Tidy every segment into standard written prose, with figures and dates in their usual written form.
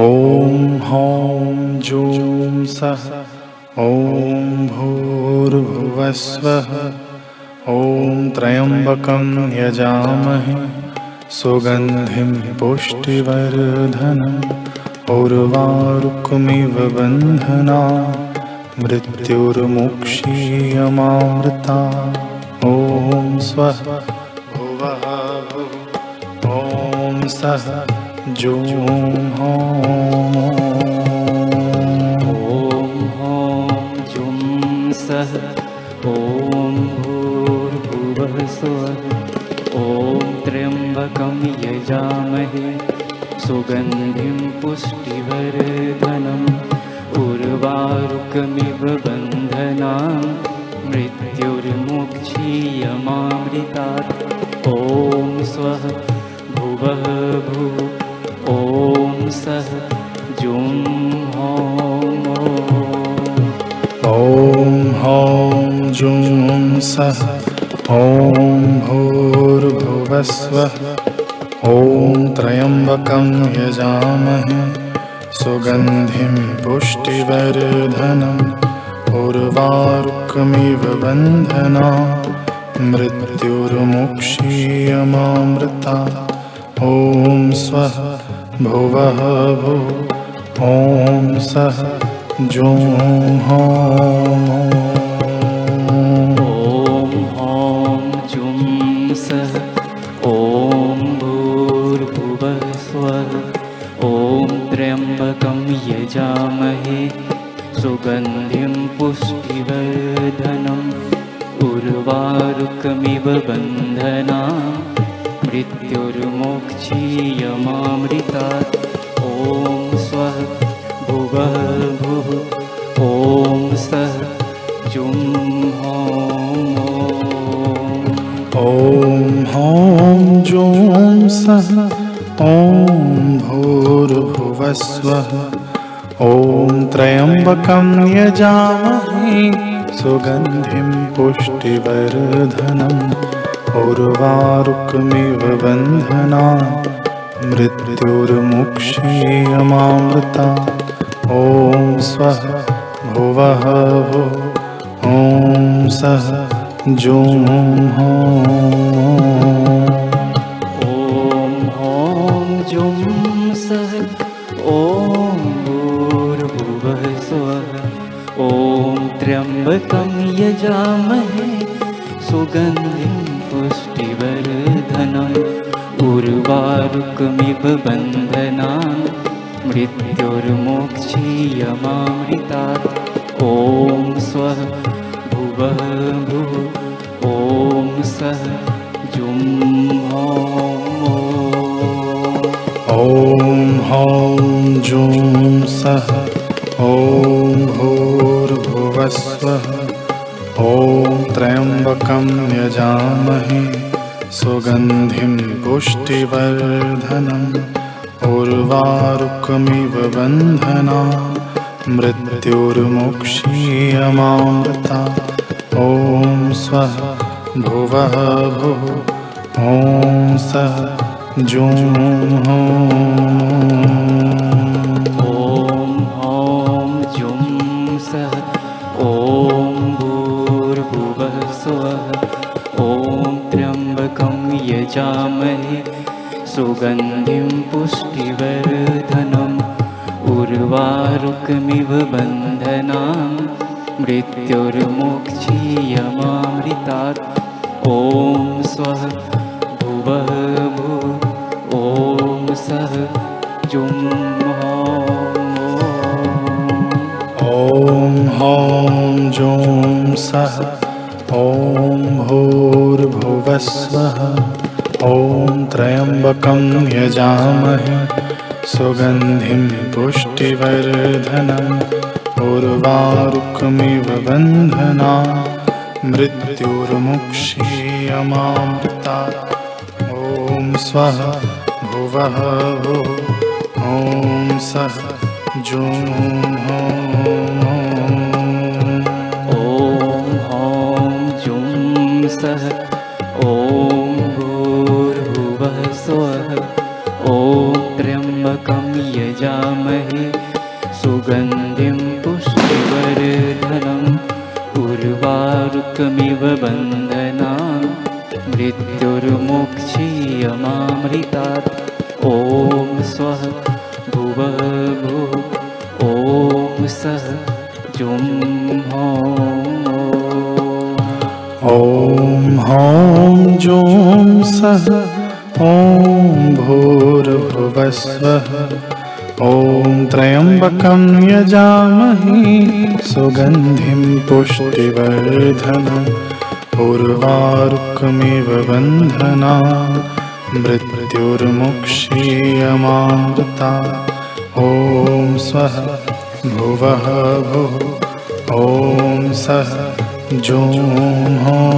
ॐ हौं जूं सः ॐ भूर्भुवस्वः ॐ त्र्यम्बकं यजामहे सुगन्धिं पुष्टिवर्धनम् उर्वारुकमिव बन्धनान् मृत्युर्मुक्षीय मामृतात्। ॐ स्वः भुवः भुः ॐ सः जूं हौं। ॐ हौं जूं सः ॐ भूर्भुवः स्वः ॐ त्र्यम्बकं यजामहे सुगन्धिं पुष्टिवर्धनम् उर्वारुकमिव बन्धनान् मृत्युर्मुक्षीय मामृतात्। ॐ स्वः भुवः भुः ॐ सः जूं हौं। ॐ हौं जूं सः ॐ भूर्भुवः स्वः ॐ त्र्यम्बकं यजामहे सुगन्धिं पुष्टिवर्धनम् उर्वारुकमिव बन्धनात् मृत्युर्मुक्षीय मामृतात्। ॐ स्वः भुवः भुः ॐ सः जूं हौं। ॐ हौं जूं सः ॐ भूर्भुवः स्वः ॐ त्र्यम्बकं यजामहे सुगन्धिं पुष्टिवर्धनम् उर्वारुकमिव बन्धनान् मृत्युर्मुक्षीय मामृतात्। ॐ स्वः भुवः भुः ॐ सः जूं हौं। ॐ हौं जूं सः ॐ भूर्भुवः स्वः ॐ त्र्यम्बकं यजामहे सुगन्धिं पुष्टिवर्धनम् उर्वारुकमिव बन्धनान् मृत्युर्मुक्षीय मामृतात्। ॐ स्वः भुवः भुः ॐ सः जूं हौं। ॐ हौं जूं सः ॐ भूर्भुवः स्वः ॐ त्र्यम्बकं यजामहे सुगन्धिं पुष्टिवर्धनम् उर्वारुकमिव बन्धनान् मृत्योर्मुक्षीय मामृतात्। ॐ स्वः भुवः भुः ॐ सः जूं हौं। ॐ हौं जूं सः ॐ भूर्भुवः स्वः ॐ त्र्यम्बकं यजामहे सुगन्धिं पुष्टिवर्धनम् उर्वारुकमिव बन्धनान् मृत्युर्मुक्षीय मामृतात्। ॐ स्वः भुवः भुः ॐ सः जूं हौं। ॐ हौं जूं सः ॐ भूर्भुवः स्वः ॐ त्र्यम्बकं यजामहे सुगन्धिं पुष्टिवर्धनम् उर्वारुकमिव बन्धनान् मृत्युर्मुक्षीय मामृतात्। ॐ स्वः भुवः भुः ॐ सः जूं हौं। ॐ हौं जूं सः ॐ भूर्भुवः स्वः ॐ त्र्यम्बकं यजामहे सुगन्धिं पुष्टिवर्धनम् उर्वारुकमिव बन्धनान् मृत्युर्मुक्षीय मामृतात्। ॐ स्वः भुवः भुः ॐ सः जूं हौं। ॐ हौं जूं सः ॐ भूर्भुवः स्वः ॐ त्र्यम्बकं यजामहे पश्यामहे सुगंधिं पुष्टिवर्धनम् उर्वारुकमिव बन्धनान् मृत्युर्मुक्षीय मामृतात्। ओम स्वः भुवः भुः ओम सः जुं हों। ओम हों जुं सः ओम भूर्भुवस्वः। ओम त्र्यंबकं यजामहे सुगंधिं पुष्टिवर्धनम् उर्वारुकमिव बन्धनान् मृत्युर्मुक्षीय मामृतात्। ओम स्वः भुवः भुः ओम सः जुं हों।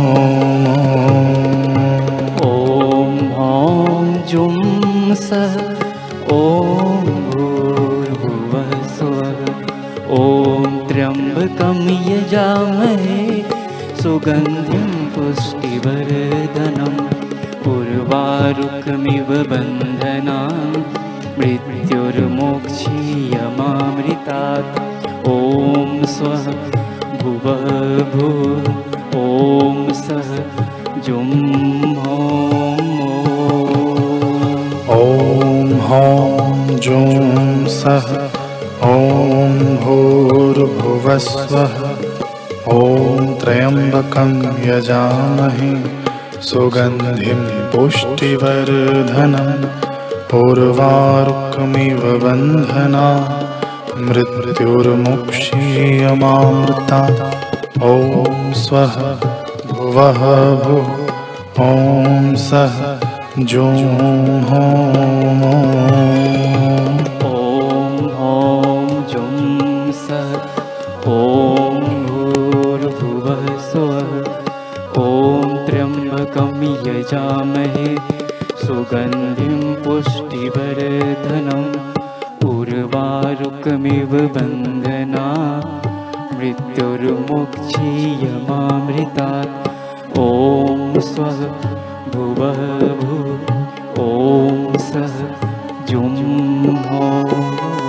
ओम हों जुं सः ओम भूर्भुवः स्वः। ओम त्र्यंबकं यजामहे सुगंधिं पुष्टिवर्धनम् उर्वारुकमिव बन्धनान् मृत्युर्मुक्षीय मामृतात्। ओम स्वः भुवः भुः ओम सः जुं हों। ओम हों जुं सः ओम भूर्भुवः स्वः। ओम त्र्यंबकं यजामहे सुगंधिं पुष्टिवर्धनम् उर्वारुकमिव बन्धनान् मृत्युर्मुक्षीय मामृतात्। ओम स्वः भुवः भुः ओम सः जुं हों। ओम हों जुं सः ओम भूर्भुवः स्वः। ओम त्र्यंबकं यजामहे सुगंधिं पुष्टिवर्धनम् उर्वारुकमिव बन्धनात् मृत्युर्मुक्षीय मामृतात्। ओम स्वः भुवः भुः ओम सः जुं हों।